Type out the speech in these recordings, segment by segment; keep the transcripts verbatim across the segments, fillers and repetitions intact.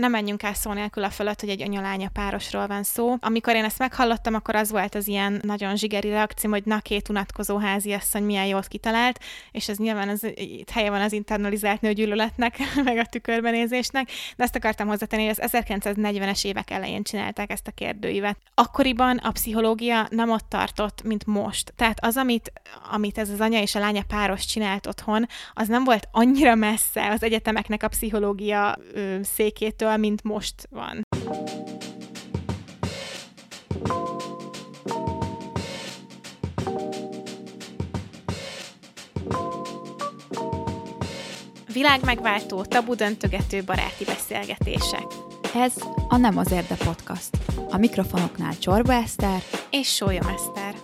nem menjünk el szó nélkül a fölött, hogy egy anyalánya párosról van szó. Amikor én ezt meghallottam, akkor az volt az ilyen nagyon zsigeri reakcióm, hogy na, két unatkozó háziasszony milyen jót kitalált, és ez nyilván az, itt helye van az internalizált nőgyűlöletnek, meg a tükörbenézésnek, de azt akartam hozzátenni, hogy az ezerkilencszáznegyvenes évek elején csinálták ezt a kérdőívet. Akkoriban a pszichológia nem ott tartott, mint most. Tehát az, amit, amit ez az anya és a lánya páros csinált otthon, az nem volt annyira messze az egyetemeknek a pszichológia ö, székétől, mint most van. Világmegváltó, tabu döntögető baráti beszélgetések. Ez a Nem azért, de podcast. A mikrofonoknál Csorba Eszter és Sólyom Eszter.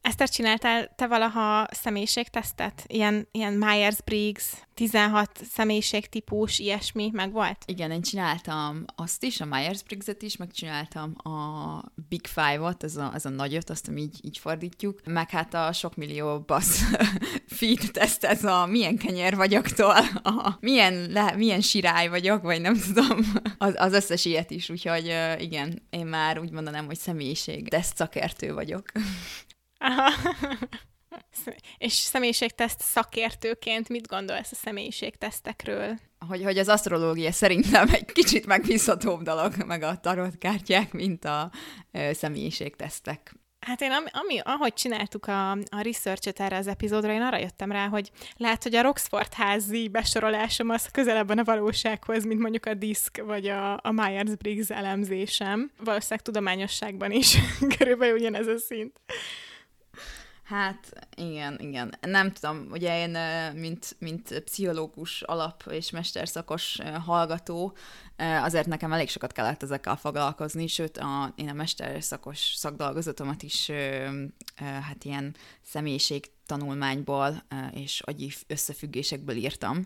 Eszter, csináltál te valaha személyiségtesztet? Ilyen, ilyen Myers-Briggs, tizenhat személyiségtípus, ilyesmi meg volt? Igen, én csináltam azt is, a Myers-Briggs-et is, megcsináltam a Big Five-ot, ez a, ez a nagyot, azt, amit így, így fordítjuk, meg hát a sok millió bassz feed teszt, ez a milyen kenyér vagyoktól, a milyen, le, milyen sirály vagyok, vagy nem tudom, az, az összes ilyet is, úgyhogy igen, én már úgy mondanám, hogy személyiségteszt szakértő vagyok. Aha. És személyiségteszt szakértőként mit gondolsz a személyiségtesztekről? Hogy, hogy az asztrológia szerintem egy kicsit megbízhatóbb dolog, meg a tarotkártyák, mint a ö, személyiségtesztek. Hát én, ami, ami, ahogy csináltuk a, a research-et erre az epizódra, én arra jöttem rá, hogy lehet, hogy a Roxfort házi besorolásom az közelebb van a valósághoz, mint mondjuk a diszk vagy a, a Myers-Briggs elemzésem. Valószínűleg tudományosságban is körülbelül ugyanez a szint. Hát, igen, igen. Nem tudom, ugye én, mint, mint pszichológus alap és mesterszakos hallgató, azért nekem elég sokat kellett ezekkel foglalkozni, sőt, a, én a mesterszakos szakdolgozatomat is hát ilyen személyiségtanulmányból és agyi összefüggésekből írtam.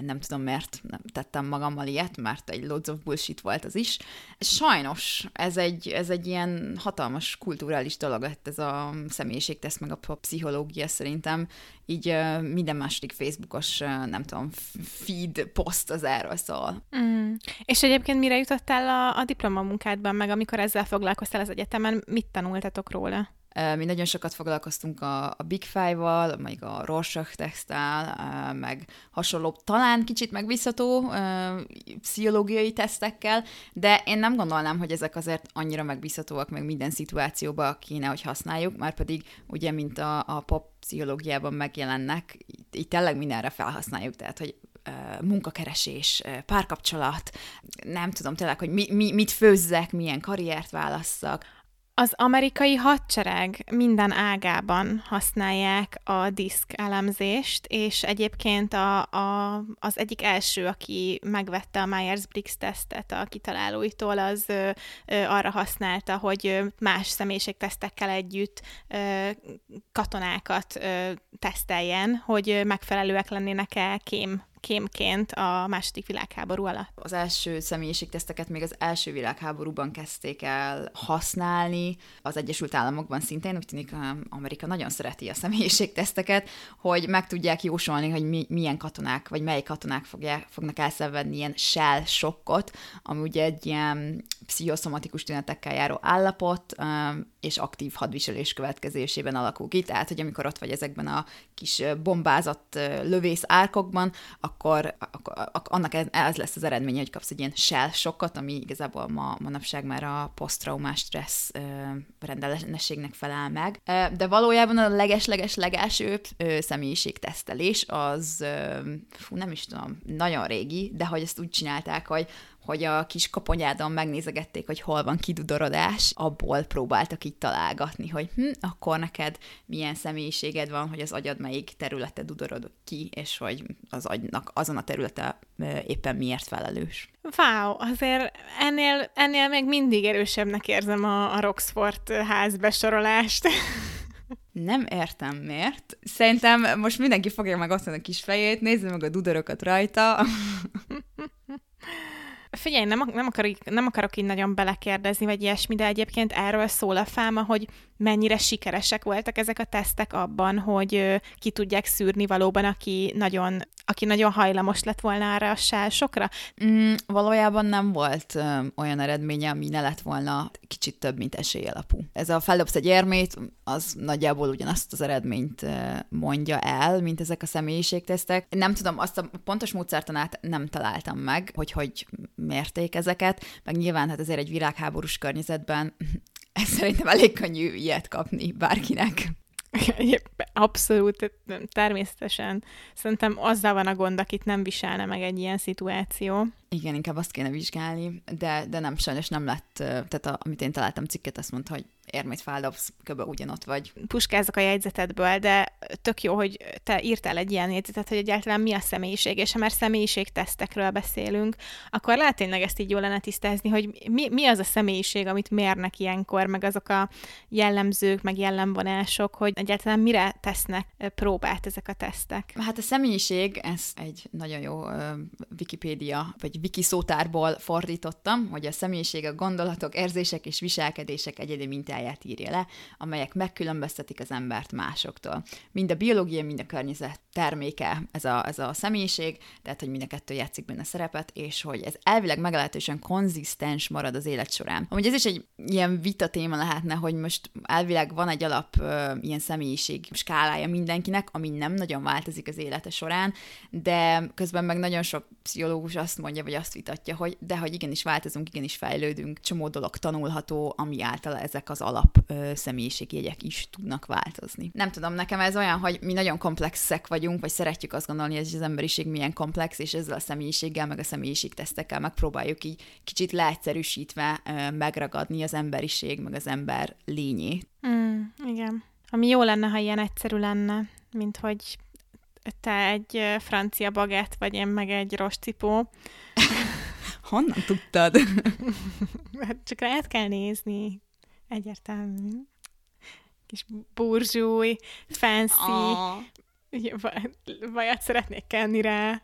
Nem tudom, miért nem tettem magammal ilyet, mert egy loads of bullshit volt az is. Sajnos ez egy, ez egy ilyen hatalmas kulturális dolog lett, ez a személyiségteszt, meg a pszichológia szerintem. Így minden második Facebookos, nem tudom, feed poszt az erről szól. Mm. És egyébként mire jutottál a, a diplomamunkádban, meg amikor ezzel foglalkoztál az egyetemen, mit tanultatok róla? Mi nagyon sokat foglalkoztunk a, a Big Five-val, meg a Rorschach teszttel, meg hasonló, talán kicsit megbízható pszichológiai tesztekkel, de én nem gondolnám, hogy ezek azért annyira megbízhatóak, meg minden szituációban kéne, hogy használjuk, már pedig ugye, mint a, a pop pszichológiában megjelennek, itt, itt tényleg mindenre felhasználjuk, tehát, hogy munkakeresés, párkapcsolat, nem tudom tényleg, hogy mi, mi, mit főzzek, milyen karriert válasszak. Az amerikai hadsereg minden ágában használják a diszk elemzést, és egyébként a, a, az egyik első, aki megvette a Myers-Briggs tesztet a kitalálóitól, az ö, ö, arra használta, hogy más személyiségtesztekkel együtt ö, katonákat ö, teszteljen, hogy megfelelőek lennének-e kém. kémként a második világháború alatt. Az első személyiségteszteket még az első világháborúban kezdték el használni, az Egyesült Államokban szintén, úgy tűnik Amerika nagyon szereti a személyiségteszteket, hogy meg tudják jósolni, hogy mi, milyen katonák, vagy melyik katonák fogják, fognak elszenvedni ilyen shell sokkot, ami ugye egy ilyen pszichoszomatikus tünetekkel járó állapot, és aktív hadviselés következésében alakul ki, tehát, hogy amikor ott vagy ezekben a kis bombázott lövész árkokban, Akkor, akkor annak ez lesz az eredménye, hogy kapsz egy ilyen shell sokkot, ami igazából ma, manapság már a posztraumás stressz rendellenességnek felel meg. De valójában a leges-leges-legelső személyiségtesztelés az, fú, nem is tudom, nagyon régi, de hogy ezt úgy csinálták, hogy hogy a kis koponyádon megnézegették, hogy hol van kidudorodás, abból próbáltak így találgatni, hogy hm, akkor neked milyen személyiséged van, hogy az agyad melyik területe dudorod ki, és hogy az agynak azon a területe éppen miért felelős. Wow, azért ennél, ennél még mindig erősebbnek érzem a, a Roxfort ház besorolást. Nem értem miért. Szerintem most mindenki fogja meg aztán a kis fejét, nézze meg a dudorokat rajta. Figyelj, nem, nem, akarok, nem akarok így nagyon belekérdezni, vagy ilyesmi, de egyébként erről szól a fáma, hogy mennyire sikeresek voltak ezek a tesztek abban, hogy ki tudják szűrni valóban, aki nagyon, aki nagyon hajlamos lett volna arra a sásokra? Mm, valójában nem volt ö, olyan eredménye, ami ne lett volna kicsit több, mint esélyalapú. Ez a fellopsz egy érmét, az nagyjából ugyanazt az eredményt mondja el, mint ezek a személyiségtesztek. Nem tudom, azt a pontos módszertanát nem találtam meg, hogy hogy mérték ezeket, meg nyilván hát azért egy világháborús környezetben ez szerintem elég könnyű ilyet kapni bárkinek. Abszolút, természetesen. Szerintem azzal van a gond, akit nem viselne meg egy ilyen szituáció. Igen, inkább azt kéne vizsgálni, de, de nem, sajnos nem lett, tehát a, amit én találtam cikket, azt mondta, hogy érmét fáldobsz, köbben ugyanott vagy. Puskázok a jegyzetedből, de tök jó, hogy te írtál egy ilyen jegyzetet, hogy egyáltalán mi a személyiség, és ha már személyiségtesztekről beszélünk, akkor lehet tényleg ezt így jól lenne tisztázni, hogy mi, mi az a személyiség, amit mérnek ilyenkor, meg azok a jellemzők, meg jellemvonások, hogy egyáltalán mire tesznek próbát ezek a tesztek. Hát a személyiség, ez egy nagyon jó uh, Wikipédia, vagy Wiki szótárból fordítottam, hogy a személyiség a gondolatok, érzések és viselkedések egyedi mintáját írja le, amelyek megkülönböztetik az embert másoktól. Mind a biológia, mind a környezet terméke ez a, ez a személyiség, tehát, hogy mind a kettő játszik benne szerepet, és hogy ez elvileg meglehetősen konzisztens marad az élet során. Amúgy ez is egy ilyen vita téma lehetne, hogy most elvileg van egy alap ö, ilyen személyiség skálája mindenkinek, ami nem nagyon változik az élete során, de közben meg nagyon sok pszichológus azt mondja, vagy azt vitatja, hogy de hogy igenis változunk, igenis fejlődünk, csomó dolog tanulható, ami által ezek az alap ö, személyiségjegyek is tudnak változni. Nem tudom, nekem ez olyan, hogy mi nagyon komplexek vagyunk, vagy szeretjük azt gondolni, hogy az emberiség milyen komplex, és ezzel a személyiséggel, meg a személyiségtesztekkel megpróbáljuk így kicsit leegyszerűsítve ö, megragadni az emberiség, meg az ember lényét. Mm, igen. Ami jó lenne, ha ilyen egyszerű lenne, mint hogy te egy francia bagett, vagy én meg egy rostipó. Honnan tudtad? Hát csak rád kell nézni. Egyértelmű. Kis burzsúj, fancy. Oh. Vajat szeretnék kenni rá.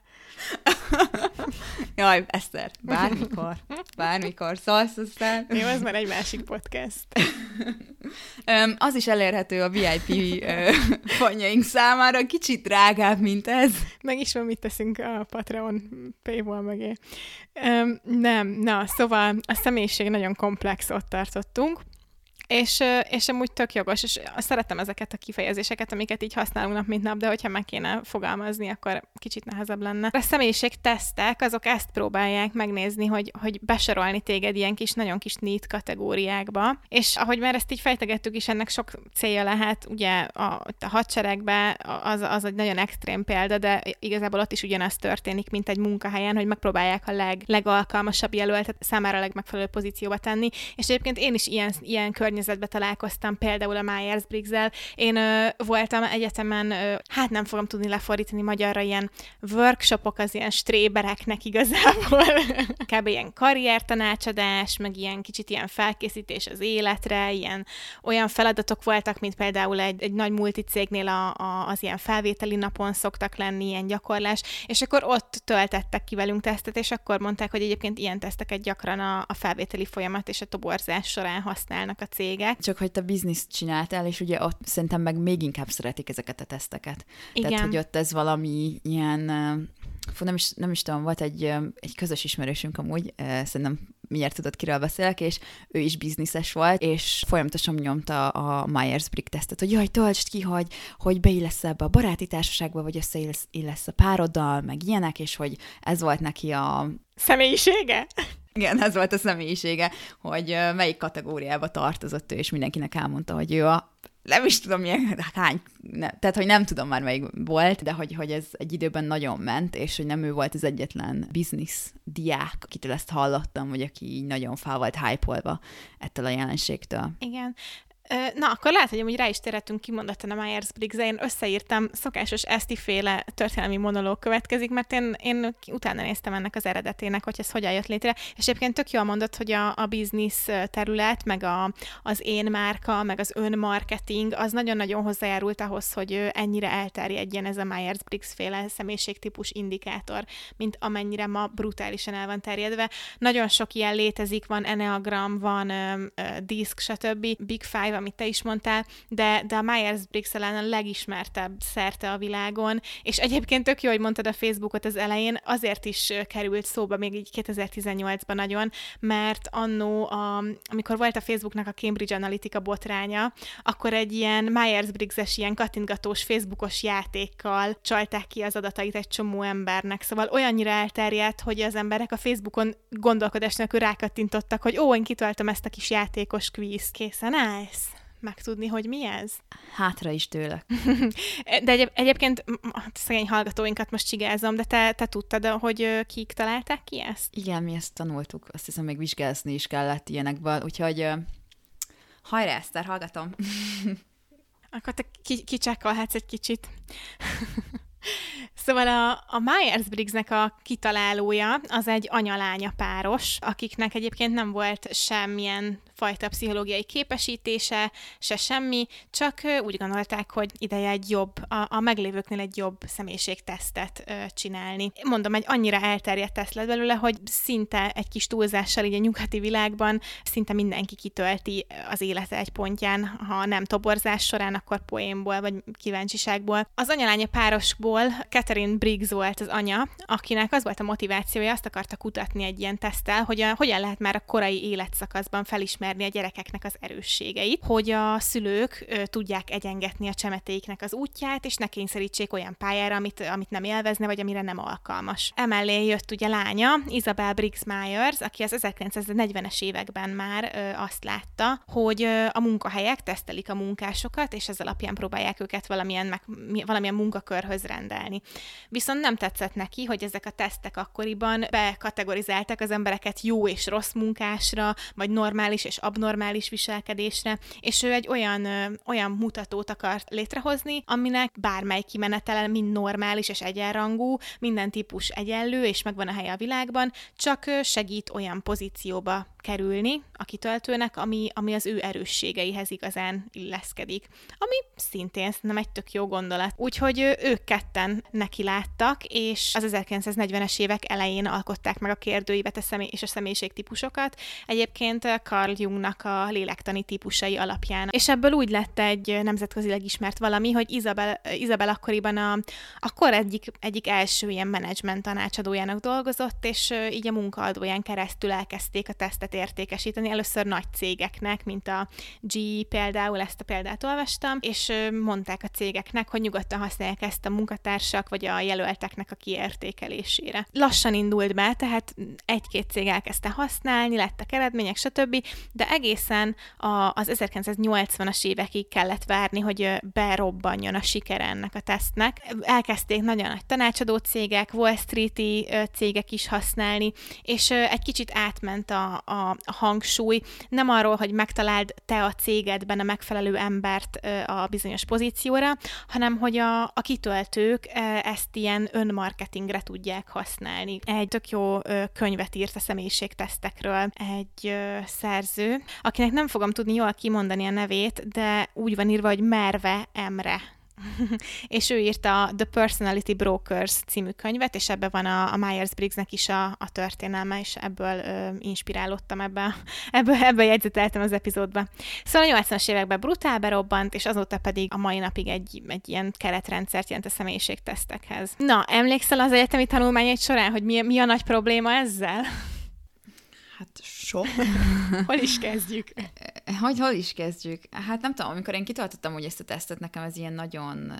Jaj, Eszter, bármikor, bármikor szólsz aztán. Jó, ez már egy másik podcast. Az is elérhető a vé i pé fanjaink számára, kicsit drágább, mint ez. Meg is van, mit teszünk a Patreon paywall mögé. Nem, na, szóval a személyiség nagyon komplex, ott tartottunk. És, és amúgy tök jogos, és szeretem ezeket a kifejezéseket, amiket így használunk nap mint nap, de hogyha meg kéne fogalmazni, akkor kicsit nehezebb lenne. A személyiségtesztek, azok ezt próbálják megnézni, hogy, hogy besorolni téged ilyen kis, nagyon kis neat kategóriákba, és ahogy már ezt így fejtegettük is, ennek sok célja lehet, ugye a, a hadseregben az, az egy nagyon extrém példa, de igazából ott is ugyanaz történik, mint egy munkahelyen, hogy megpróbálják a leg, legalkalmasabb jelöltet számára a legmegfelelőbb pozícióba tenni, és egyébként én is ilyen, ilyen körny- találkoztam például a Myers-Briggs-el. Én ö, voltam egyetemen, ö, hát nem fogom tudni lefordítani magyarra, ilyen workshopok az ilyen strébereknek igazából. Kb. Ilyen karriertanácsadás, meg ilyen kicsit ilyen felkészítés az életre, ilyen olyan feladatok voltak, mint például egy, egy nagy multicégnél a, a, az ilyen felvételi napon szoktak lenni, ilyen gyakorlás, és akkor ott töltettek ki velünk tesztet, és akkor mondták, hogy egyébként ilyen teszteket gyakran a, a felvételi folyamat és a toborzás során használnak a cégek. Csak hogy te bizniszt csináltál, és ugye ott szerintem meg még inkább szeretik ezeket a teszteket. Igen. Tehát, hogy ott ez valami ilyen, fú, nem is, nem is tudom, volt egy, egy közös ismerősünk amúgy, szerintem mindjárt tudod, kiről beszélek, és ő is bizniszes volt, és folyamatosan nyomta a Myers-Briggs tesztet, hogy jaj, töltsd ki, hogy, hogy beillesz ebbe a baráti társaságba, vagy összeillesz a pároddal, meg ilyenek, és hogy ez volt neki a... személyisége? Igen, ez volt a személyisége, hogy melyik kategóriába tartozott ő, és mindenkinek elmondta, hogy ő a... Nem is tudom, milyen, hány... Ne, tehát, hogy nem tudom már, melyik volt, de hogy, hogy ez egy időben nagyon ment, és hogy nem ő volt az egyetlen biznisz diák, akitől ezt hallottam, vagy aki így nagyon fel volt hype-olva ettől a jelenségtől. Igen. Na, akkor lehet, hogy amúgy rá is térhetünk kimondottan a Myers-Briggs-re. Én összeírtam, szokásos esztiféle történelmi monológ következik, mert én, én utána néztem ennek az eredetének, hogy ez hogyan jött létre. És egyébként tök jól mondod, hogy a, a biznisz terület, meg a, az én márka, meg az önmarketing, az nagyon-nagyon hozzájárult ahhoz, hogy ennyire elterjedjen ez a Myers-Briggs-féle személyiségtípus indikátor, mint amennyire ma brutálisan el van terjedve. Nagyon sok ilyen létezik, van Enneagram, van DISC, stb. Big Five, amit te is mondtál, de, de a Myers-Briggs talán a legismertebb szerte a világon, és egyébként tök jó, hogy mondtad a Facebookot az elején, azért is került szóba még így kétezer-tizennyolcban nagyon, mert annó, a, amikor volt a Facebooknak a Cambridge Analytica botránya, akkor egy ilyen Myers-Briggs-es, ilyen kattintgatós Facebookos játékkal csalták ki az adatait egy csomó embernek, szóval olyannyira elterjedt, hogy az emberek a Facebookon gondolkodás nélkül rákattintottak, hogy ó, én kitöltöm ezt a kis játékos kvíz, készen állsz? Megtudni, hogy mi ez? Hátra is tőlek. De egy, egyébként szegény hallgatóinkat most csigázom, de te, te tudtad, hogy kik találták ki ezt? Igen, mi ezt tanultuk. Azt hiszem, még vizsgázni is kellett ilyenekből. Úgyhogy hajrá, Eszter, hallgatom. Akkor te ki- kicsekkolhatsz egy kicsit. Szóval a, a Myers-Briggsnek a kitalálója az egy anya-lánya páros, akiknek egyébként nem volt semmilyen fajta pszichológiai képesítése, se semmi, csak úgy gondolták, hogy ideje egy jobb, a, a meglévőknél egy jobb személyiségtesztet ö, csinálni. Mondom, egy annyira elterjedt teszt lett belőle, hogy szinte egy kis túlzással így a nyugati világban szinte mindenki kitölti az élete egy pontján, ha nem toborzás során, akkor poénból, vagy kíváncsiságból. Az anyalánya párosból Catherine Briggs volt az anya, akinek az volt a motivációja, azt akarta kutatni egy ilyen teszttel, hogy a, hogyan lehet már a korai életszakaszban felismerni a gyerekeknek az erősségeit, hogy a szülők ö, tudják egyengetni a csemetéiknek az útját, és ne kényszerítsék olyan pályára, amit, amit nem élvezne, vagy amire nem alkalmas. Emellé jött ugye lánya, Isabel Briggs Myers, aki az ezerkilencszáznegyvenes években már ö, azt látta, hogy ö, a munkahelyek tesztelik a munkásokat, és ez alapján próbálják őket valamilyen, meg, valamilyen munkakörhöz rendelni. Viszont nem tetszett neki, hogy ezek a tesztek akkoriban bekategorizálták az embereket jó és rossz munkásra, vagy normális és abnormális viselkedésre, és ő egy olyan, ö, olyan mutatót akart létrehozni, aminek bármely kimenetele mind normális és egyenrangú, minden típus egyenlő, és megvan a helye a világban, csak segít olyan pozícióba kerülni a kitöltőnek, ami, ami az ő erősségeihez igazán illeszkedik. Ami szintén nem egy tök jó gondolat. Úgyhogy ők ketten neki láttak, és az ezerkilencszáznegyvenes évek elején alkották meg a kérdőívet a személy- és a személyiségtípusokat. Egyébként Carl Jungnak a lélektani típusai alapján. És ebből úgy lett egy nemzetközileg ismert valami, hogy Isabel, Isabel akkoriban a, akkor egyik, egyik első ilyen menedzsment tanácsadójának dolgozott, és így a munkaadóján keresztül elkezdték a tesztet értékesíteni, először nagy cégeknek, mint a G E például, ezt a példát olvastam, és mondták a cégeknek, hogy nyugodtan használják ezt a munkatársak, vagy a jelölteknek a kiértékelésére. Lassan indult be, tehát egy-két cég elkezdte használni, lettek eredmények, stb., de egészen az ezerkilencszáznyolcvanas évekig kellett várni, hogy berobbanjon a sikere ennek a tesztnek. Elkezdték nagyon nagy tanácsadó cégek, Wall Street-i cégek is használni, és egy kicsit átment a, a hangsúly, nem arról, hogy megtaláld te a cégedben a megfelelő embert a bizonyos pozícióra, hanem hogy a, a kitöltők ezt ilyen önmarketingre tudják használni. Egy tök jó könyvet írt a személyiségtesztekről egy szerző, akinek nem fogom tudni jól kimondani a nevét, de úgy van írva, hogy Merve Emre. És ő írta a The Personality Brokers című könyvet, és ebben van a, a Myers-Briggsnek is a, a történelme, és ebből ö, inspirálódtam, ebben ebből, ebből jegyzeteltem az epizódba. Szóval a nyolcvanas években brutál berobbant, és azóta pedig a mai napig egy, egy ilyen keretrendszert jelent a személyiségtesztekhez. Na, emlékszel az egyetemi tanulmányaid során, hogy mi, mi a nagy probléma ezzel? Hát sok. Hol is kezdjük? Hogy hol is kezdjük? Hát nem tudom, amikor én kitöltöttem úgy ezt a tesztet, nekem ez ilyen nagyon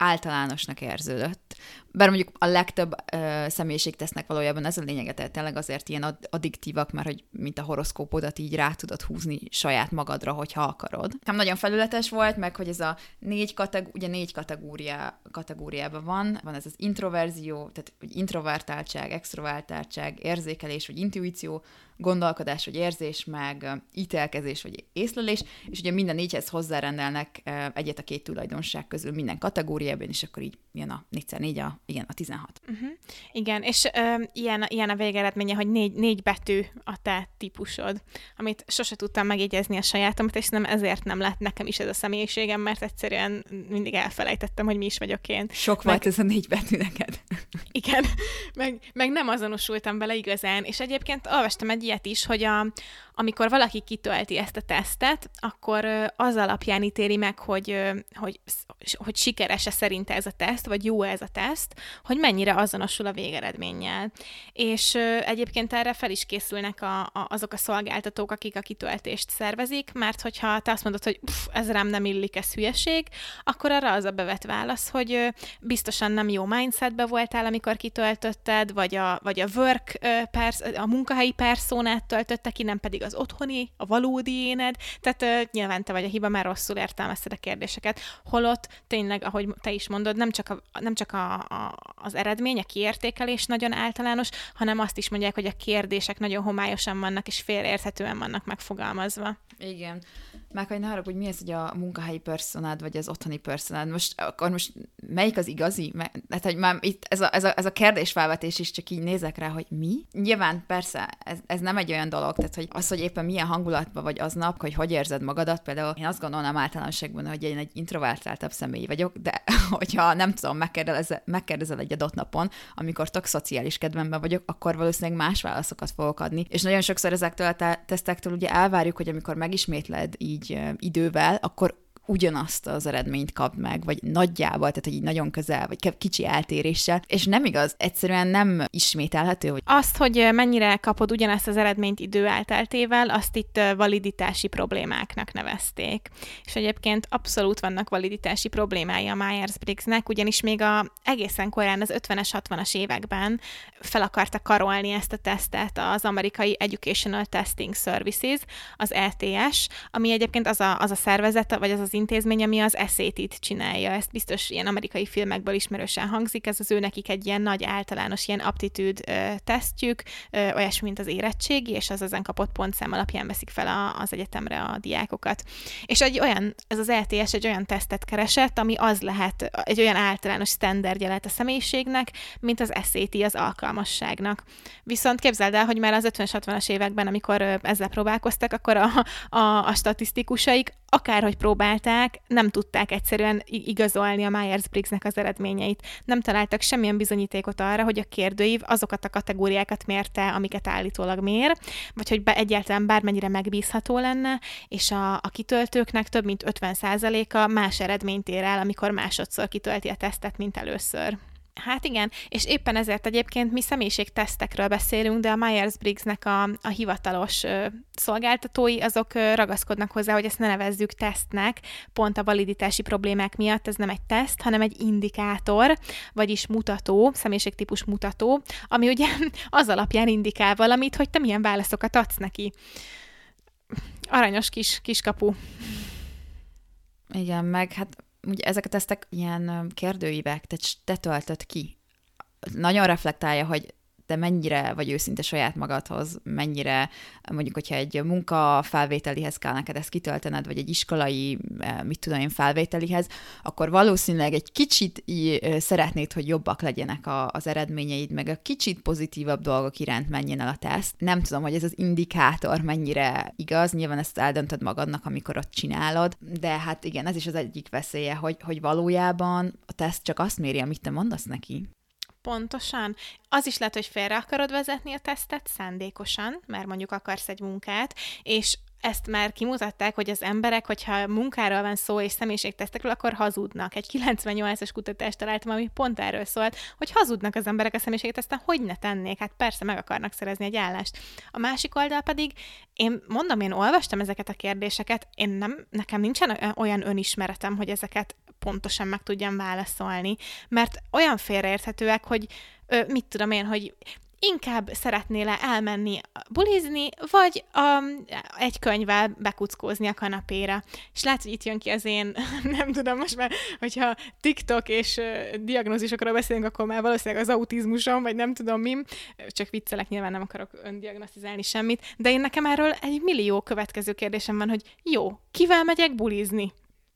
általánosnak érződött. Bár mondjuk a legtöbb ö, személyiségtesznek valójában ez a lényeget, tényleg azért ilyen addiktívak, mert hogy mint a horoszkópodat így rá tudod húzni saját magadra, hogyha akarod. Nem nagyon felületes volt, meg hogy ez a négy, kategó- ugye négy kategória, kategóriában van, van ez az introverzió, tehát hogy introvertáltság, extrovertáltság, érzékelés, vagy intuíció, gondolkodás, vagy érzés, meg ítélkezés, vagy észlelés, és ugye minden négyhez hozzárendelnek egyet a két tulajdonság közül minden kategóriában, és akkor így jön a négyszer négy, a, igen, a tizenhat. Uh-huh. Igen, és ö, ilyen, ilyen a végeredménye, hogy négy, négy betű a te típusod, amit sose tudtam megjegyezni a sajátomat, és nem ezért nem lett nekem is ez a személyiségem, mert egyszerűen mindig elfelejtettem, hogy mi is vagyok én. Sok meg... volt ez a négy betű neked. Igen, meg, meg nem azonosultam bele igazán, és egyébként olvastam egy ilyet is, hogy a, amikor valaki kitölti ezt a tesztet, akkor az alapján ítéli meg, hogy, hogy, hogy sikeres-e szerinte ez a teszt, vagy jó ez a teszt, hogy mennyire azonosul a végeredménnyel. És egyébként erre fel is készülnek a, a, azok a szolgáltatók, akik a kitöltést szervezik, mert hogyha te azt mondod, hogy ez rám nem illik, ez hülyeség, akkor arra az a bevett válasz, hogy biztosan nem jó mindsetbe voltál, amikor kitöltötted, vagy a, vagy a work pers, a munkahelyi personát töltötte ki, nem pedig az otthoni, a valódi éned, tehát uh, nyilván te vagy a hiba, már rosszul értelmezted a kérdéseket, holott tényleg, ahogy te is mondod, nem csak, a, nem csak a, a, az eredmény, a kiértékelés nagyon általános, hanem azt is mondják, hogy a kérdések nagyon homályosan vannak, és félreérthetően vannak megfogalmazva. Igen. Már hogy ne haragudj, hogy mi ez, hogy a munkahelyi personád, vagy az otthoni personád, most akkor most melyik az igazi? Hát, hogy már itt ez a, ez a, ez a kérdésfelvetés is csak így nézek rá, hogy mi? Nyilván persze, ez, ez nem egy olyan dolog, tehát hogy az, hogy éppen milyen hangulatban vagy aznap, hogy hogy érzed magadat, például én azt gondolnám általánosságban, hogy én egy introvertáltabb személy vagyok, de hogyha nem tudom, megkérdezel, megkérdezel egy adott napon, amikor tök szociális kedvemben vagyok, akkor valószínűleg más válaszokat fogok adni. És nagyon sokszor ezektől a tesztektől ugye elvárjuk, hogy amikor megismétled így idővel, akkor ugyanazt az eredményt kap meg, vagy nagyjából, tehát hogy így nagyon közel, vagy kicsi eltéréssel, és nem igaz, egyszerűen nem ismételhető. Hogy... Azt, hogy mennyire kapod ugyanazt az eredményt idő elteltével, azt itt validitási problémáknak nevezték. És egyébként abszolút vannak validitási problémái a Myers-Briggsnek, ugyanis még a, egészen korán, az ötvenes, hatvanas években fel akarta karolni ezt a tesztet az amerikai Educational Testing Services, az E T S, ami egyébként az a, az a szervezet, vagy az az intézmény, ami az S A T-t csinálja. Ezt biztos ilyen amerikai filmekből ismerősen hangzik, ez az ő nekik egy ilyen nagy általános ilyen aptitűd tesztjük, olyasmi, mint az érettségi, és az ezen kapott pontszám alapján veszik fel a, az egyetemre a diákokat. És egy olyan, ez az E T S egy olyan tesztet keresett, ami az lehet, egy olyan általános standardja lehet a személyiségnek, mint az S A T az alkalmasságnak. Viszont képzeld el, hogy már az ötvenes, hatvanas években, amikor ezzel próbálkoztak, akkor a, a, a statisztikusaik akárhogy próbálták, nem tudták egyszerűen igazolni a Myers-Briggsnek az eredményeit. Nem találtak semmilyen bizonyítékot arra, hogy a kérdőív azokat a kategóriákat mérte, amiket állítólag mér, vagy hogy be egyáltalán bármennyire megbízható lenne, és a, a kitöltőknek több mint ötven százaléka más eredményt ér el, amikor másodszor kitölti a tesztet, mint először. Hát igen, és éppen ezért egyébként mi személyiségtesztekről beszélünk, de a Myers-Briggsnek a, a hivatalos ö, szolgáltatói, azok ö, ragaszkodnak hozzá, hogy ezt ne nevezzük tesztnek, pont a validitási problémák miatt ez nem egy teszt, hanem egy indikátor, vagyis mutató, személyiségtípus mutató, ami ugye az alapján indikál valamit, hogy te milyen válaszokat adsz neki. Aranyos kis, kis kapu. Igen, meg hát... Ugye ezek a tesztek ilyen kérdőívek, tehát te töltöd ki. Nagyon reflektálja, hogy te mennyire vagy őszinte saját magadhoz, mennyire, mondjuk, hogyha egy munka felvételihez kell neked ezt kitöltened, vagy egy iskolai, mit tudom én, felvételihez, akkor valószínűleg egy kicsit szeretnéd, hogy jobbak legyenek a, az eredményeid, meg a kicsit pozitívabb dolgok iránt menjen el a teszt. Nem tudom, hogy ez az indikátor mennyire igaz, nyilván ezt eldöntöd magadnak, amikor ott csinálod, de hát igen, ez is az egyik veszélye, hogy, hogy valójában a teszt csak azt méri, amit te mondasz neki. Pontosan. Az is lehet, hogy félre akarod vezetni a tesztet szándékosan, mert mondjuk akarsz egy munkát, és ezt már kimutatták, hogy az emberek, hogyha munkáról van szó és személyiségtesztekről, akkor hazudnak. Egy kilencvennyolcas kutatást találtam, ami pont erről szólt, hogy hazudnak az emberek a személyiségteszten, hogy ne tennék, hát persze meg akarnak szerezni egy állást. A másik oldal pedig, én mondom, én olvastam ezeket a kérdéseket, én nem, nekem nincsen olyan önismeretem, hogy ezeket pontosan meg tudjam válaszolni. Mert olyan félreérthetőek, hogy ö, mit tudom én, hogy inkább szeretnél-e elmenni bulizni, vagy um, egy könyvvel bekuckózni a kanapéra. És látsz, hogy itt jön ki az én, nem tudom most már, hogyha TikTok és uh, diagnózisokról beszélünk, akkor már valószínűleg az autizmusom, vagy nem tudom mim, csak viccelek, nyilván nem akarok öndiagnosztizálni semmit, de én nekem erről egy millió következő kérdésem van, hogy jó, kivel megyek bulizni?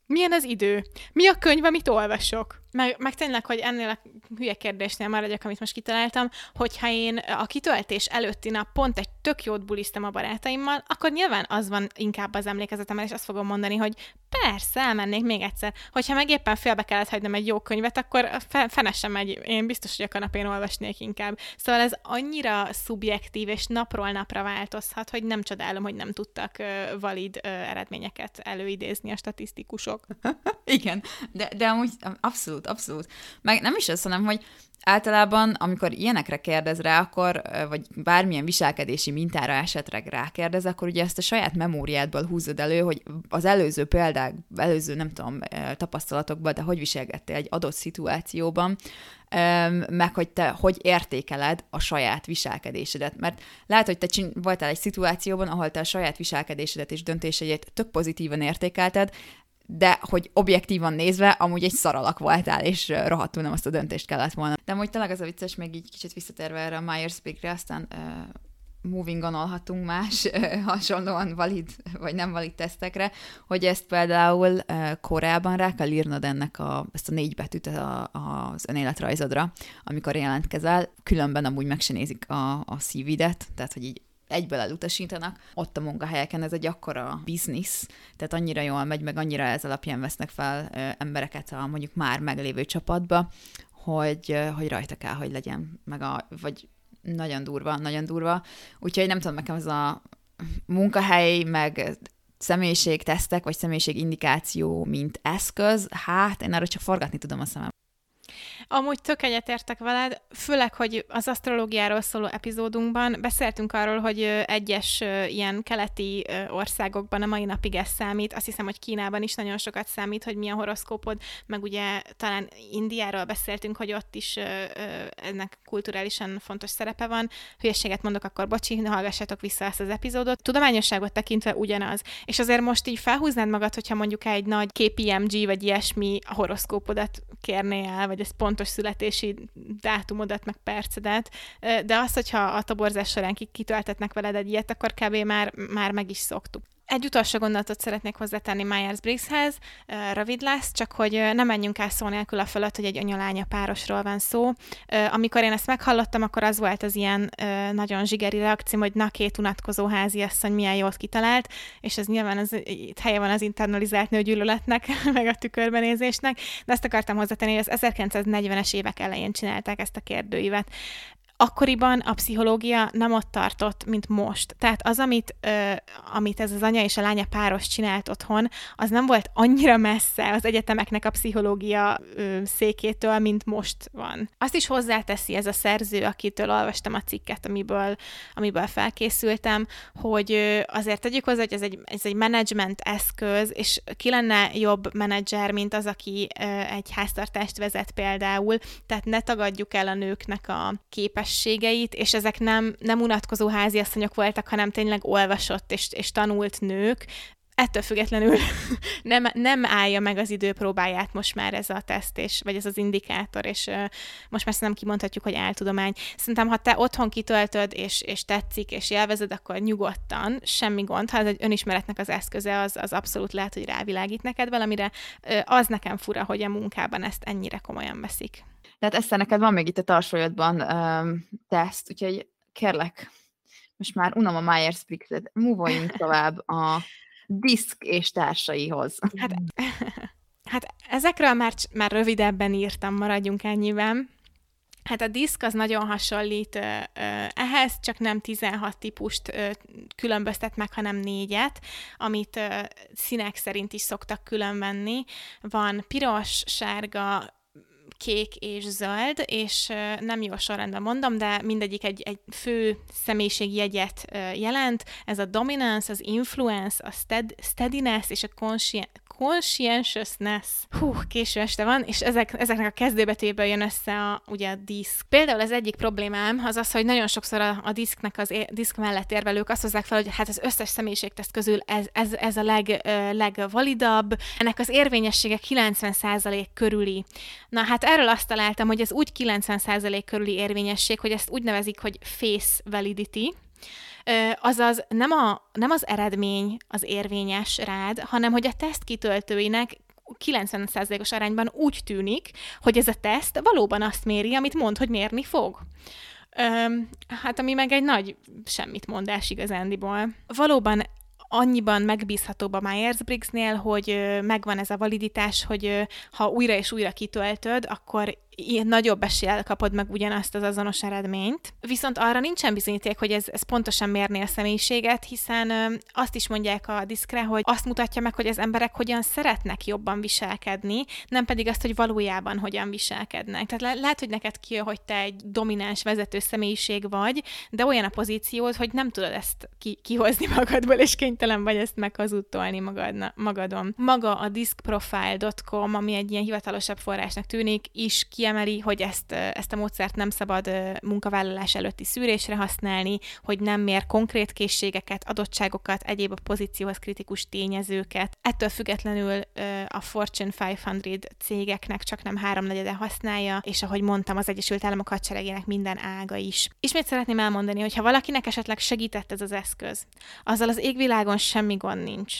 Milyen az idő? Mi a könyv, amit olvasok? Meg, meg tényleg, hogy ennél a hülye kérdésnél maradjak, amit most kitaláltam, hogyha én a kitöltés előtti nap pont egy tök jót buliztam a barátaimmal, akkor nyilván az van inkább az emlékezetemben, és azt fogom mondani, hogy persze, elmennék még egyszer. Hogyha meg éppen félbe kellett hagynom egy jó könyvet, akkor fe, fene sem megy. Én biztos, hogy a kanapén olvasnék inkább. Szóval ez annyira szubjektív, és napról napra változhat, hogy nem csodálom, hogy nem tudtak uh, valid uh, eredményeket előidézni a statisztikusok. Igen, de, de amúgy abszolút abszolút. Meg nem is azt, hanem, hogy általában, amikor ilyenekre kérdez rá, akkor, vagy bármilyen viselkedési mintára esetleg rákérdez, akkor ugye ezt a saját memóriádból húzod elő, hogy az előző példák, előző, nem tudom, tapasztalatokban, de hogy viselgettél egy adott szituációban, meg hogy te hogy értékeled a saját viselkedésedet. Mert lehet, hogy te csin- voltál egy szituációban, ahol te a saját viselkedésedet és döntéseidet tök pozitívan értékelted, de hogy objektívan nézve amúgy egy szaralak voltál, és rohadtul nem azt a döntést kellett volna. De amúgy tényleg az a vicces, még így kicsit visszatérve erre a Myers-Briggre, aztán uh, moving on-olhatunk más uh, hasonlóan valid vagy nem valid tesztekre, hogy ezt például uh, korábban rá kell írnod ennek a, ezt a négy betűt a, a, az önéletrajzodra, amikor jelentkezel, különben amúgy meg se nézik a, a szívidet, tehát hogy így egyből elutasítanak. Ott a munkahelyeken ez egy akkora biznisz, tehát annyira jól megy, meg annyira ez alapján vesznek fel embereket a mondjuk már meglévő csapatba, hogy, hogy rajta kell, hogy legyen, meg a, vagy nagyon durva, nagyon durva. Úgyhogy nem tudom, nekem ez a munkahely, meg személyiségtesztek, vagy személyiségindikáció, mint eszköz, hát én arra csak forgatni tudom a szemem. Amúgy tök egyetértek veled, főleg, hogy az asztrológiáról szóló epizódunkban beszéltünk arról, hogy egyes ilyen keleti országokban a mai napig ez számít. Azt hiszem, hogy Kínában is nagyon sokat számít, hogy mi a horoszkópod, meg ugye talán Indiáról beszéltünk, hogy ott is ennek kulturálisan fontos szerepe van. Hülyeséget mondok, akkor bocsi, ne hallgassátok vissza ezt az epizódot. Tudományosságot tekintve ugyanaz. És azért most így felhúznád magad, hogyha mondjuk egy nagy K P M G vagy ilyesmi a horoszkópodat kérné el, vagy ez pontos születési dátumodat, meg percedet, de az, hogyha a taborzás során kitöltetnek veled egy ilyet, akkor kb. már, már meg is szoktuk. Egy utolsó gondolatot szeretnék hozzátenni Myers-Briggshez, rövid lesz, csak hogy nem menjünk el szó nélkül a fölött, hogy egy anya-lánya párosról van szó. Amikor én ezt meghallottam, akkor az volt az ilyen nagyon zsigeri reakcióm, hogy na, két unatkozó háziasszony milyen jót kitalált, és ez nyilván az, itt helye van az internalizált nőgyűlöletnek, meg a tükörbenézésnek, de ezt akartam hozzátenni, hogy az ezerkilencszáznegyvenes évek elején csinálták ezt a kérdőívet. Akkoriban a pszichológia nem ott tartott, mint most. Tehát az, amit, ö, amit ez az anya és a lánya páros csinált otthon, az nem volt annyira messze az egyetemeknek a pszichológia ö, székétől, mint most van. Azt is hozzáteszi ez a szerző, akitől olvastam a cikket, amiből, amiből felkészültem, hogy ö, azért tegyük hozzá, hogy ez egy, ez egy menedzsment eszköz, és ki lenne jobb menedzser, mint az, aki ö, egy háztartást vezet például. Tehát ne tagadjuk el a nőknek a képességét, és ezek nem, nem unatkozó háziasszonyok voltak, hanem tényleg olvasott és, és tanult nők. Ettől függetlenül nem, nem állja meg az időpróbáját most már ez a teszt, és, vagy ez az indikátor, és uh, most már nem kimondhatjuk, hogy áltudomány. Szerintem, ha te otthon kitöltöd, és, és tetszik, és élvezed, akkor nyugodtan, semmi gond. Ha ez egy önismeretnek az eszköze, az, az abszolút lehet, hogy rávilágít neked valamire. Uh, az nekem fura, hogy a munkában ezt ennyire komolyan veszik. Tehát Eszter, neked van még itt a tarsolyodban um, teszt, úgyhogy kérlek, most már unom a Myers-Briggs-et, múvoljunk tovább a diszk és társaihoz. Hát, hát ezekről már, már rövidebben írtam, maradjunk ennyiben. Hát a diszk az nagyon hasonlít ö, ö, ehhez, csak nem tizenhat típust ö, különböztet meg, hanem négyet, amit ö, színek szerint is szoktak különvenni. Van piros, sárga, kék és zöld, és nem jó sorrendben mondom, de mindegyik egy, egy fő személyiségjegyet jelent. Ez a dominance, az influence, a stead- steadiness és a conscientiousness. Hú, késő este van, és ezek, ezeknek a kezdőbetűjéből jön össze a, ugye a diszk. Például az egyik problémám az az, hogy nagyon sokszor a, a diszknek az é, diszk mellett érvelők azt hozzák fel, hogy hát az összes személyiségteszt közül ez, ez, ez a leg, ö, legvalidabb. Ennek az érvényessége kilencven százalék körüli. Na hát erről azt találtam, hogy ez úgy kilencven százalék körüli érvényesség, hogy ezt úgy nevezik, hogy face validity, azaz nem, a, nem az eredmény az érvényes rád, hanem hogy a teszt kitöltőinek kilencven százalékos arányban úgy tűnik, hogy ez a teszt valóban azt méri, amit mond, hogy mérni fog. Öm, hát ami meg egy nagy semmit mondás igazándiból. Valóban annyiban megbízhatóbb a Myers-Briggsnél, hogy megvan ez a validitás, hogy ha újra és újra kitöltöd, akkor ilyen nagyobb eséllyel kapod meg ugyanazt az azonos eredményt. Viszont arra nincsen bizonyíték, hogy ez, ez pontosan mérné a személyiséget, hiszen ö, azt is mondják a diszkre, hogy azt mutatja meg, hogy az emberek hogyan szeretnek jobban viselkedni, nem pedig azt, hogy valójában hogyan viselkednek. Tehát le- lehet, hogy neked kijön, hogy te egy domináns vezető személyiség vagy, de olyan a pozíciód, hogy nem tudod ezt ki- kihozni magadból, és kénytelen vagy ezt meghazudtolni magadna- magadon. Maga a diszkprofile pont com, ami egy ilyen hivatalosabb forrásnak tűnik, is ki emeli, hogy ezt, ezt a módszert nem szabad munkavállalás előtti szűrésre használni, hogy nem mér konkrét készségeket, adottságokat, egyéb a pozícióhoz kritikus tényezőket. Ettől függetlenül a Fortune ötszáz cégeknek csak nem háromnegyede használja, és ahogy mondtam, az Egyesült Államok hadseregének minden ága is. Ismét szeretném elmondani, hogy ha valakinek esetleg segített ez az eszköz, azzal az égvilágon semmi gond nincs.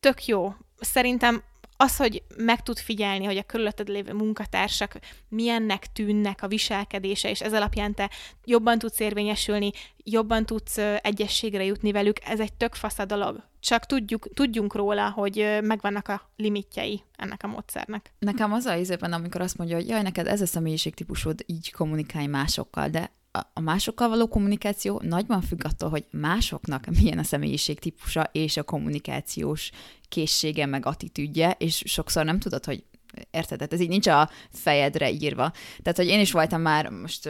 Tök jó. Szerintem az, hogy meg tud figyelni, hogy a körülötted lévő munkatársak milyennek tűnnek a viselkedése, és ez alapján te jobban tudsz érvényesülni, jobban tudsz egyességre jutni velük, ez egy tök fasz a dolog. Csak tudjuk, tudjunk róla, hogy megvannak a limitjei ennek a módszernek. Nekem az a ízében, amikor azt mondja, hogy jaj, neked ez a személyiségtípusod, így kommunikálj másokkal, de a másokkal való kommunikáció nagyban függ attól, hogy másoknak milyen a személyiség típusa és a kommunikációs készsége meg attitűdje, és sokszor nem tudod, hogy érted, tehát ez így nincs a fejedre írva. Tehát, hogy én is voltam már, most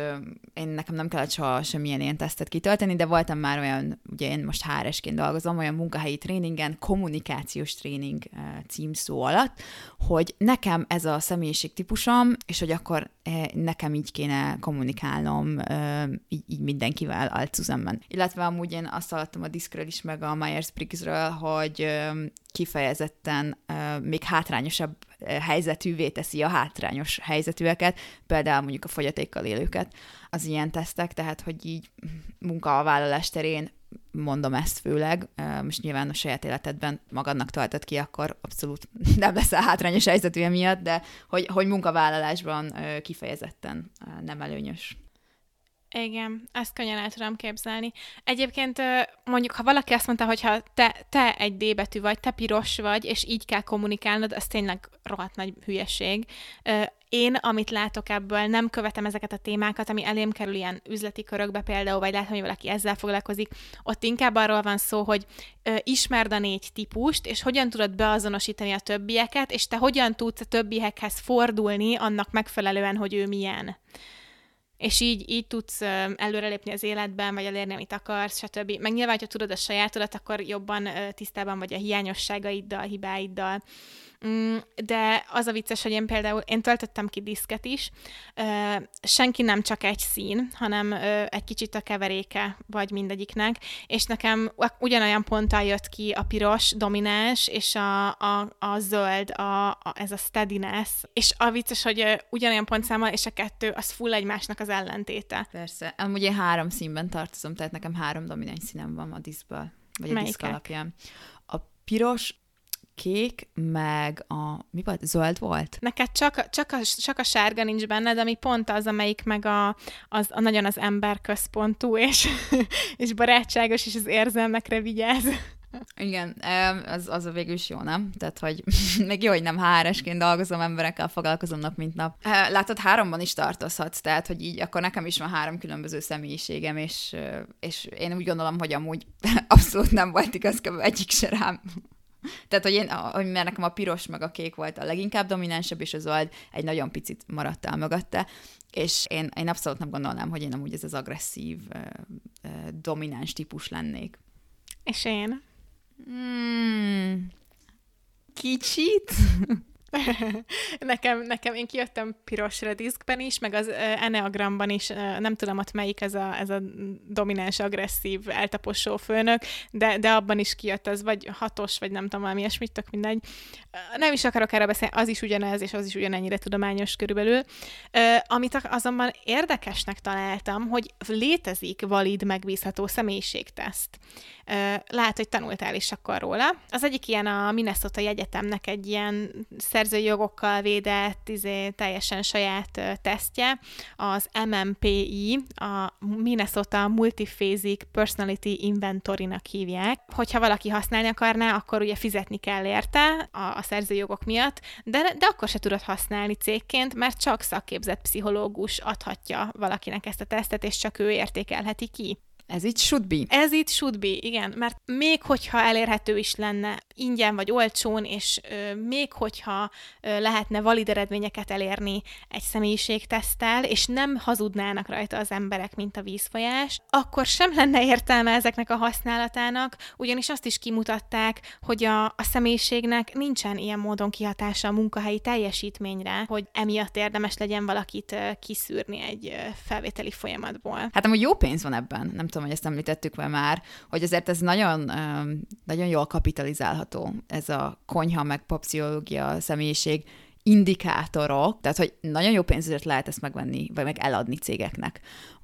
én nekem nem kellett soha semmilyen ilyen tesztet kitölteni, de voltam már olyan, ugye én most há er esként dolgozom, olyan munkahelyi tréningen, kommunikációs tréning címszó alatt, hogy nekem ez a személyiségtípusom, és hogy akkor nekem így kéne kommunikálnom így, így mindenkivel alcuzenben. Illetve amúgy én azt hallottam a diszkről is, meg a Myers-Briggsről, hogy kifejezetten még hátrányosabb helyzetűvé teszi a hátrányos helyzetűeket, például mondjuk a fogyatékkal élőket, az ilyen tesztek, tehát hogy így munkavállalás terén mondom ezt főleg, most nyilván a saját életedben magadnak töltöd ki, akkor abszolút nem leszel hátrányos helyzetűje miatt, de hogy, hogy munkavállalásban kifejezetten nem előnyös. Igen, ezt könnyen el tudom képzelni. Egyébként mondjuk, ha valaki azt mondta, hogy ha te, te egy D betű vagy, te piros vagy, és így kell kommunikálnod, az tényleg rohadt nagy hülyeség. Én, amit látok ebből, nem követem ezeket a témákat, ami elém kerül ilyen üzleti körökbe például, vagy látom, hogy valaki ezzel foglalkozik. Ott inkább arról van szó, hogy ö, ismerd a négy típust, és hogyan tudod beazonosítani a többieket, és te hogyan tudsz a többiekhez fordulni annak megfelelően, hogy ő milyen. És így, így tudsz előrelépni az életben, vagy elérni, amit akarsz, stb. Meg nyilván, ha tudod a sajátodat, akkor jobban tisztában vagy a hiányosságaiddal, hibáiddal. De az a vicces, hogy én például, én töltöttem ki diszket is, senki nem csak egy szín, hanem egy kicsit a keveréke vagy mindegyiknek, és nekem ugyanolyan ponttal jött ki a piros, domináns, és a, a, a zöld, a, a, ez a steadiness, és a vicces, hogy ugyanolyan pontszámmal, és a kettő, az full egymásnak az ellentéte. Persze, amúgy én három színben tartozom, tehát nekem három domináns színem van a diszből, vagy a diszk alapján. A piros, kék, meg a... mi volt? Zöld volt? Neked csak, csak, a, csak a sárga nincs benned, ami pont az, amelyik meg a, az, a nagyon az emberközpontú, és, és barátságos, és az érzelmekre vigyáz. Igen, az, az a végül is jó, nem? Tehát, hogy meg jó, hogy nem há er esként dolgozom, emberekkel foglalkozom nap, mint nap. Látod, háromban is tartozhatsz, tehát, hogy így akkor nekem is van három különböző személyiségem, és, és én úgy gondolom, hogy amúgy abszolút nem volt igaz, egyik se rám. Tehát, hogy én, hogy mert nekem a piros meg a kék volt a leginkább dominánsabb, és a zöld egy nagyon picit maradt el mögötte, és én, én abszolút nem gondolnám, hogy én amúgy ez az agresszív, domináns típus lennék. És én? Hmm. kicsit. nekem, nekem, én kijöttem pirosra diszkben is, meg az Enneagramban is, nem tudom ott melyik ez a, ez a domináns, agresszív, eltaposó főnök, de, de abban is kijött az, vagy hatos, vagy nem tudom, valami ilyesmit, tök mindegy. Nem is akarok erre beszélni, az is ugyanez, és az is ugyanennyire tudományos körülbelül. Amit azonban érdekesnek találtam, hogy létezik valid, megbízható személyiségteszt. Lehet, hogy tanultál is akkor róla. Az egyik ilyen a Minnesotai Egyetemnek egy ilyen szerzőjogokkal védett, izé, teljesen saját uh, tesztje, az em em pé i, a Minnesota Multiphasic Personality Inventory-nak hívják. Hogyha valaki használni akarná, akkor ugye fizetni kell érte a, a szerzőjogok miatt, de, de akkor se tudod használni cégként, mert csak szakképzett pszichológus adhatja valakinek ezt a tesztet, és csak ő értékelheti ki. Ez itt should be. Ez itt should be, igen, mert még hogyha elérhető is lenne ingyen vagy olcsón, és ö, még hogyha ö, lehetne valid eredményeket elérni egy személyiségteszttel, és nem hazudnának rajta az emberek, mint a vízfolyás, akkor sem lenne értelme ezeknek a használatának, ugyanis azt is kimutatták, hogy a, a személyiségnek nincsen ilyen módon kihatása a munkahelyi teljesítményre, hogy emiatt érdemes legyen valakit ö, kiszűrni egy ö, felvételi folyamatból. Hát amúgy jó pénz van ebben, nem tudom, hogy ezt említettük már, hogy azért ez nagyon, nagyon jól kapitalizálható, ez a konyha meg popsziológia személyiség indikátorok, tehát hogy nagyon jó pénzért lehet ezt megvenni, vagy meg eladni cégeknek.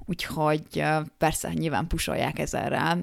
Úgyhogy persze, nyilván pusolják ezzelre.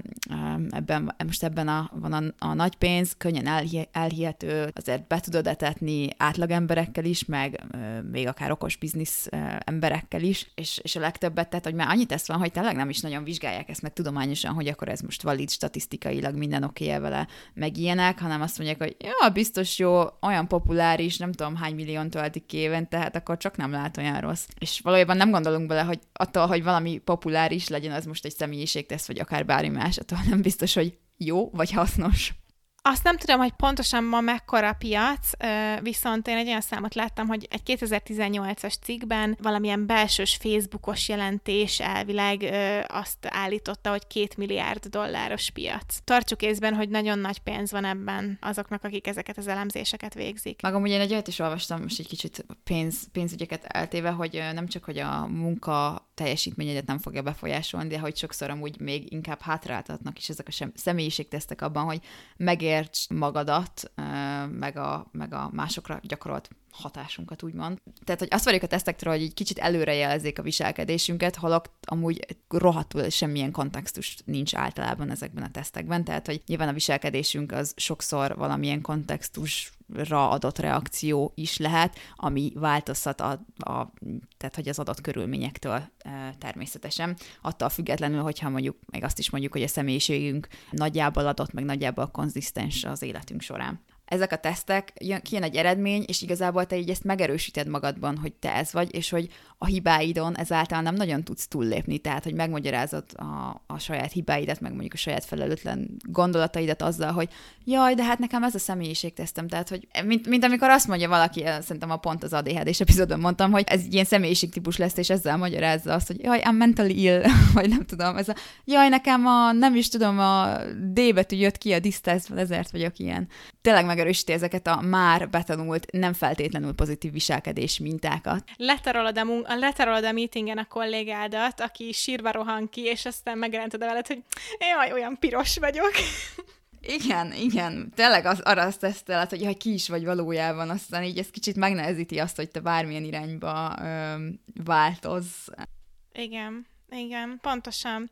Ebben, most ebben a, van a, a nagy pénz, könnyen elhi, elhihető, azért be tudod etetni átlagemberekkel is, meg még akár okos biznisz emberekkel is, és, és a legtöbbet, tehát hogy már annyit ezt van, hogy tényleg nem is nagyon vizsgálják ezt meg tudományosan, hogy akkor ez most valid statisztikailag, minden oké-e vele, meg ilyenek, hanem azt mondják, hogy ja, biztos jó, olyan populáris, nem tudom hány millión töltik éven, tehát akkor csak nem lát olyan rossz. És valójában nem gondolunk bele, hogy attól, hogy valami populáris legyen, az most egy személyiségteszt, vagy akár bármi más, attól nem biztos, hogy jó, vagy hasznos. Azt nem tudom, hogy pontosan ma mekkora piac, viszont én egy olyan számot láttam, hogy egy kétezer-tizennyolcas cikkben valamilyen belsős Facebookos jelentés elvileg azt állította, hogy két milliárd dolláros piac. Tartsuk észben, hogy nagyon nagy pénz van ebben azoknak, akik ezeket az elemzéseket végzik. Magam ugye egy olyat is olvastam, most egy kicsit pénz, pénzügyeket eltéve, hogy nem csak, hogy a munka teljesítményedet nem fogja befolyásolni, de hogy sokszor amúgy még inkább hátráltatnak is ezek a személyiségtesztek abban, hogy megértsd magadat, meg a, meg a másokra gyakorolt hatásunkat, úgymond. Tehát, hogy azt várjuk a tesztektől, hogy így kicsit előrejelzzék a viselkedésünket, halott amúgy rohadtul semmilyen kontextus nincs általában ezekben a tesztekben, tehát, hogy nyilván a viselkedésünk az sokszor valamilyen kontextusra adott reakció is lehet, ami változhat a, a, tehát, hogy az adott körülményektől e, természetesen. Attól függetlenül, hogyha mondjuk, meg azt is mondjuk, hogy a személyiségünk nagyjából adott, meg nagyjából konzisztens az életünk során. Ezek a tesztek, kijön egy eredmény, és igazából te így ezt megerősíted magadban, hogy te ez vagy, és hogy a hibáidon ezáltal nem nagyon tudsz túllépni, tehát, hogy megmagyarázod a, a saját hibáidat, meg mondjuk a saját felelőtlen gondolataidat azzal, hogy jaj, de hát nekem ez a személyiségtesztem, tehát, hogy mint, mint amikor azt mondja valaki, szerintem a pont az á dé há dés epizódban mondtam, hogy ez ilyen személyiségtípus lesz, és ezzel magyarázza azt, hogy jaj, I'm mentally ill, vagy nem tudom, ez a jaj, nekem a, nem is tudom, a D betű jött ki a DISC tesztből, ezért vagyok ilyen. Tényleg megerősíti ezeket a már betanult, nem feltétlenül pozitív viselkedés mintákat. Letarolod a, mun- letarolod a meetingen a kollégádat, aki sírva rohan ki, és aztán megjelented veled, hogy jaj, olyan piros vagyok. Igen, igen. Tényleg az, arra azt teszteled, hogy ha ki is vagy valójában, aztán így ez kicsit megnehezíti azt, hogy te bármilyen irányba ö, változz. Igen, igen, pontosan.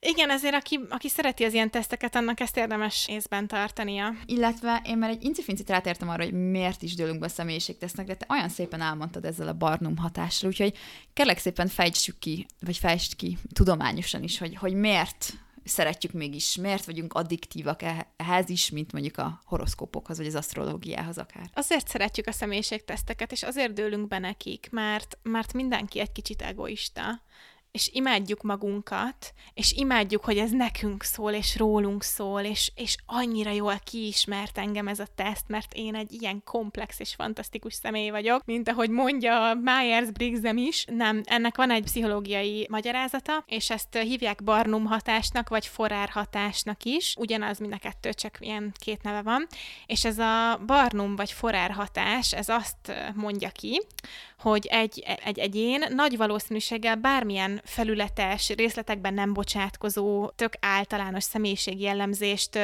Igen, ezért aki, aki szereti az ilyen teszteket, annak ezt érdemes észben tartania. Illetve én már egy incifincit rátértem arra, hogy miért is dőlünk be a személyiségtesztnek, de te olyan szépen elmondtad ezzel a Barnum hatással, úgyhogy kérlek szépen fejtsük ki, vagy fejtsd ki tudományosan is, hogy, hogy miért szeretjük mégis, miért vagyunk addiktívak ehhez is, mint mondjuk a horoszkópokhoz, vagy az asztrológiához akár. Azért szeretjük a személyiségteszteket, és azért dőlünk be nekik, mert, mert mindenki egy kicsit egoista. és imádjuk magunkat, és imádjuk, hogy ez nekünk szól, és rólunk szól, és, és annyira jól kiismert engem ez a teszt, mert én egy ilyen komplex és fantasztikus személy vagyok, mint ahogy mondja Myers-Briggsem is. Nem, ennek van egy pszichológiai magyarázata, és ezt hívják Barnum hatásnak, vagy Forer hatásnak is, ugyanaz, mind a kettő, csak ilyen két neve van, és ez a Barnum vagy Forer hatás, ez azt mondja ki, hogy egy, egy egyén nagy valószínűséggel bármilyen felületes, részletekben nem bocsátkozó, tök általános személyiségjellemzést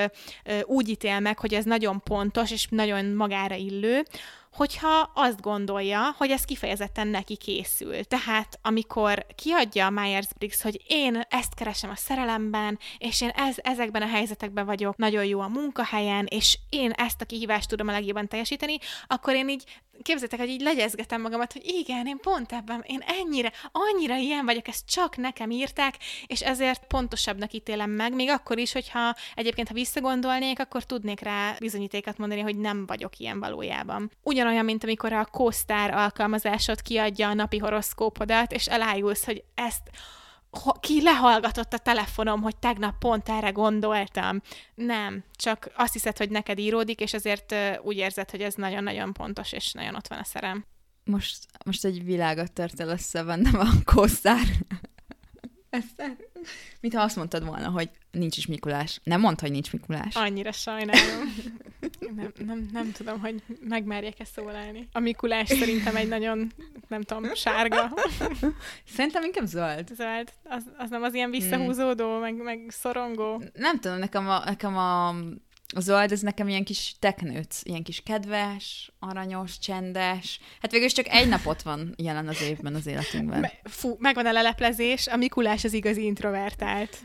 úgy ítél meg, hogy ez nagyon pontos és nagyon magára illő, hogyha azt gondolja, hogy ez kifejezetten neki készül. Tehát amikor kiadja a Myers-Briggs, hogy én ezt keresem a szerelemben, és én ez, ezekben a helyzetekben vagyok, nagyon jó a munkahelyen, és én ezt a kihívást tudom a legjobban teljesíteni, akkor én így, képzeljétek, hogy így legyezgetem magamat, hogy igen, én pont ebben, én ennyire, annyira ilyen vagyok, ezt csak nekem írták, és ezért pontosabbnak ítélem meg, még akkor is, hogyha egyébként, ha visszagondolnék, akkor tudnék rá bizonyítékat mondani, hogy nem vagyok ilyen valójában. Ugyanolyan, mint amikor a Co-Star alkalmazásod kiadja a napi horoszkópodat, és elájulsz, hogy ezt... ki lehallgatott a telefonom, hogy tegnap pont erre gondoltam. Nem, csak azt hiszed, hogy neked íródik, és ezért úgy érzed, hogy ez nagyon-nagyon pontos, és nagyon ott van a szerem. Most, most egy világot törtél össze, bennem a Co-Star. Mintha azt mondtad volna, hogy nincs is Mikulás. Nem mondd, hogy nincs Mikulás. Annyira sajnálom. Nem, nem, nem tudom, hogy megmerjek-e szólálni. A Mikulás szerintem egy nagyon, nem tudom, sárga. Szerintem inkább zöld. Zöld. Az, az nem az ilyen visszahúzódó, mm. meg, meg szorongó. Nem tudom, nekem a, nekem a, a zöld, ez nekem ilyen kis teknőc, ilyen kis kedves, aranyos, csendes. Hát végül is csak egy napot van jelen az évben az életünkben. Me, fú, megvan a leleplezés, a Mikulás az igazi introvertált.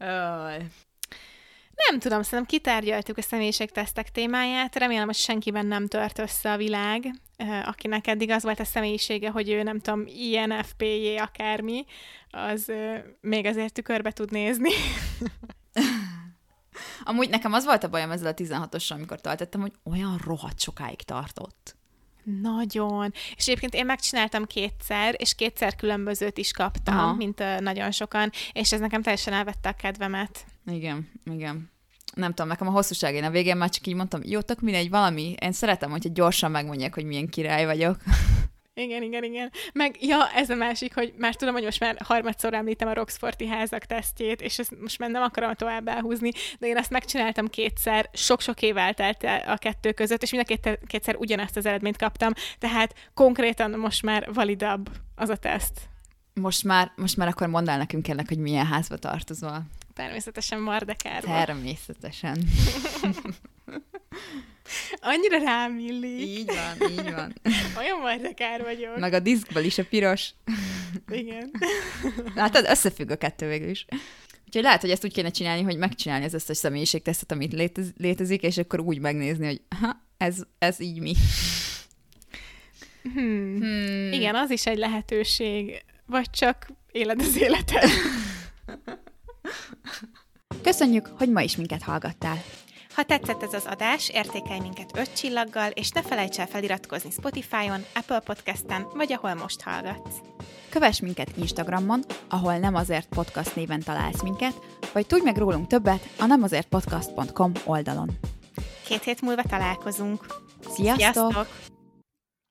Öööööööööööööööööööööööööööööööööööööööööööööööööööööööööm Nem tudom, szerintem kitárgyaltuk a személyiségtesztek témáját, remélem, hogy senkiben nem tört össze a világ, akinek eddig az volt a személyisége, hogy ő nem tudom, I N F P J akármi, az még azért tükörbe tud nézni. Amúgy nekem az volt a bajom ezzel a tizenhatossal, amikor töltöttem, hogy olyan rohadt sokáig tartott. Nagyon. És egyébként én megcsináltam kétszer, és kétszer különbözőt is kaptam, aha, mint nagyon sokan, és ez nekem teljesen elvette a kedvemet. Igen, igen. Nem tudom, nekem a hosszúság, én a végén már csak így mondtam, jó, tök mindegy, valami. Én szeretem, hogyha gyorsan megmondják, hogy milyen király vagyok. Igen, igen, igen. Meg, ja, ez a másik, hogy már tudom, hogy most már harmadszor említem a Roxforti házak tesztjét, és ezt most már nem akarom tovább elhúzni, de én ezt megcsináltam kétszer, sok-sok év eltelt a kettő között, és mind a két, kétszer ugyanazt az eredményt kaptam, tehát konkrétan most már validabb az a teszt. Most már, most már akkor mondd el nekünk, kérlek, hogy milyen házba tartozol. Természetesen Mardekárba. Természetesen. Annyira rám illik. Így van, így van. Olyan Mardekár vagyok. Meg a diszkből is a piros. Igen. Látod, összefügg a kettő végül is. Úgyhogy lehet, hogy ezt úgy kéne csinálni, hogy megcsinálni az összes személyiségtesztet, amit létez- létezik, és akkor úgy megnézni, hogy ha, ez, ez így mi. Hmm. Hmm. Igen, az is egy lehetőség. Vagy csak éled az életed. Köszönjük, hogy ma is minket hallgattál. Ha tetszett ez az adás, értékelj minket öt csillaggal, és ne felejts el feliratkozni Spotify-on, Apple Podcasten, vagy ahol most hallgatsz. Kövess minket Instagramon, ahol Nem azért podcast néven találsz minket, vagy tudj meg rólunk többet a nemazértpodcast pont com oldalon. Két hét múlva találkozunk. Sziasztok! Sziasztok!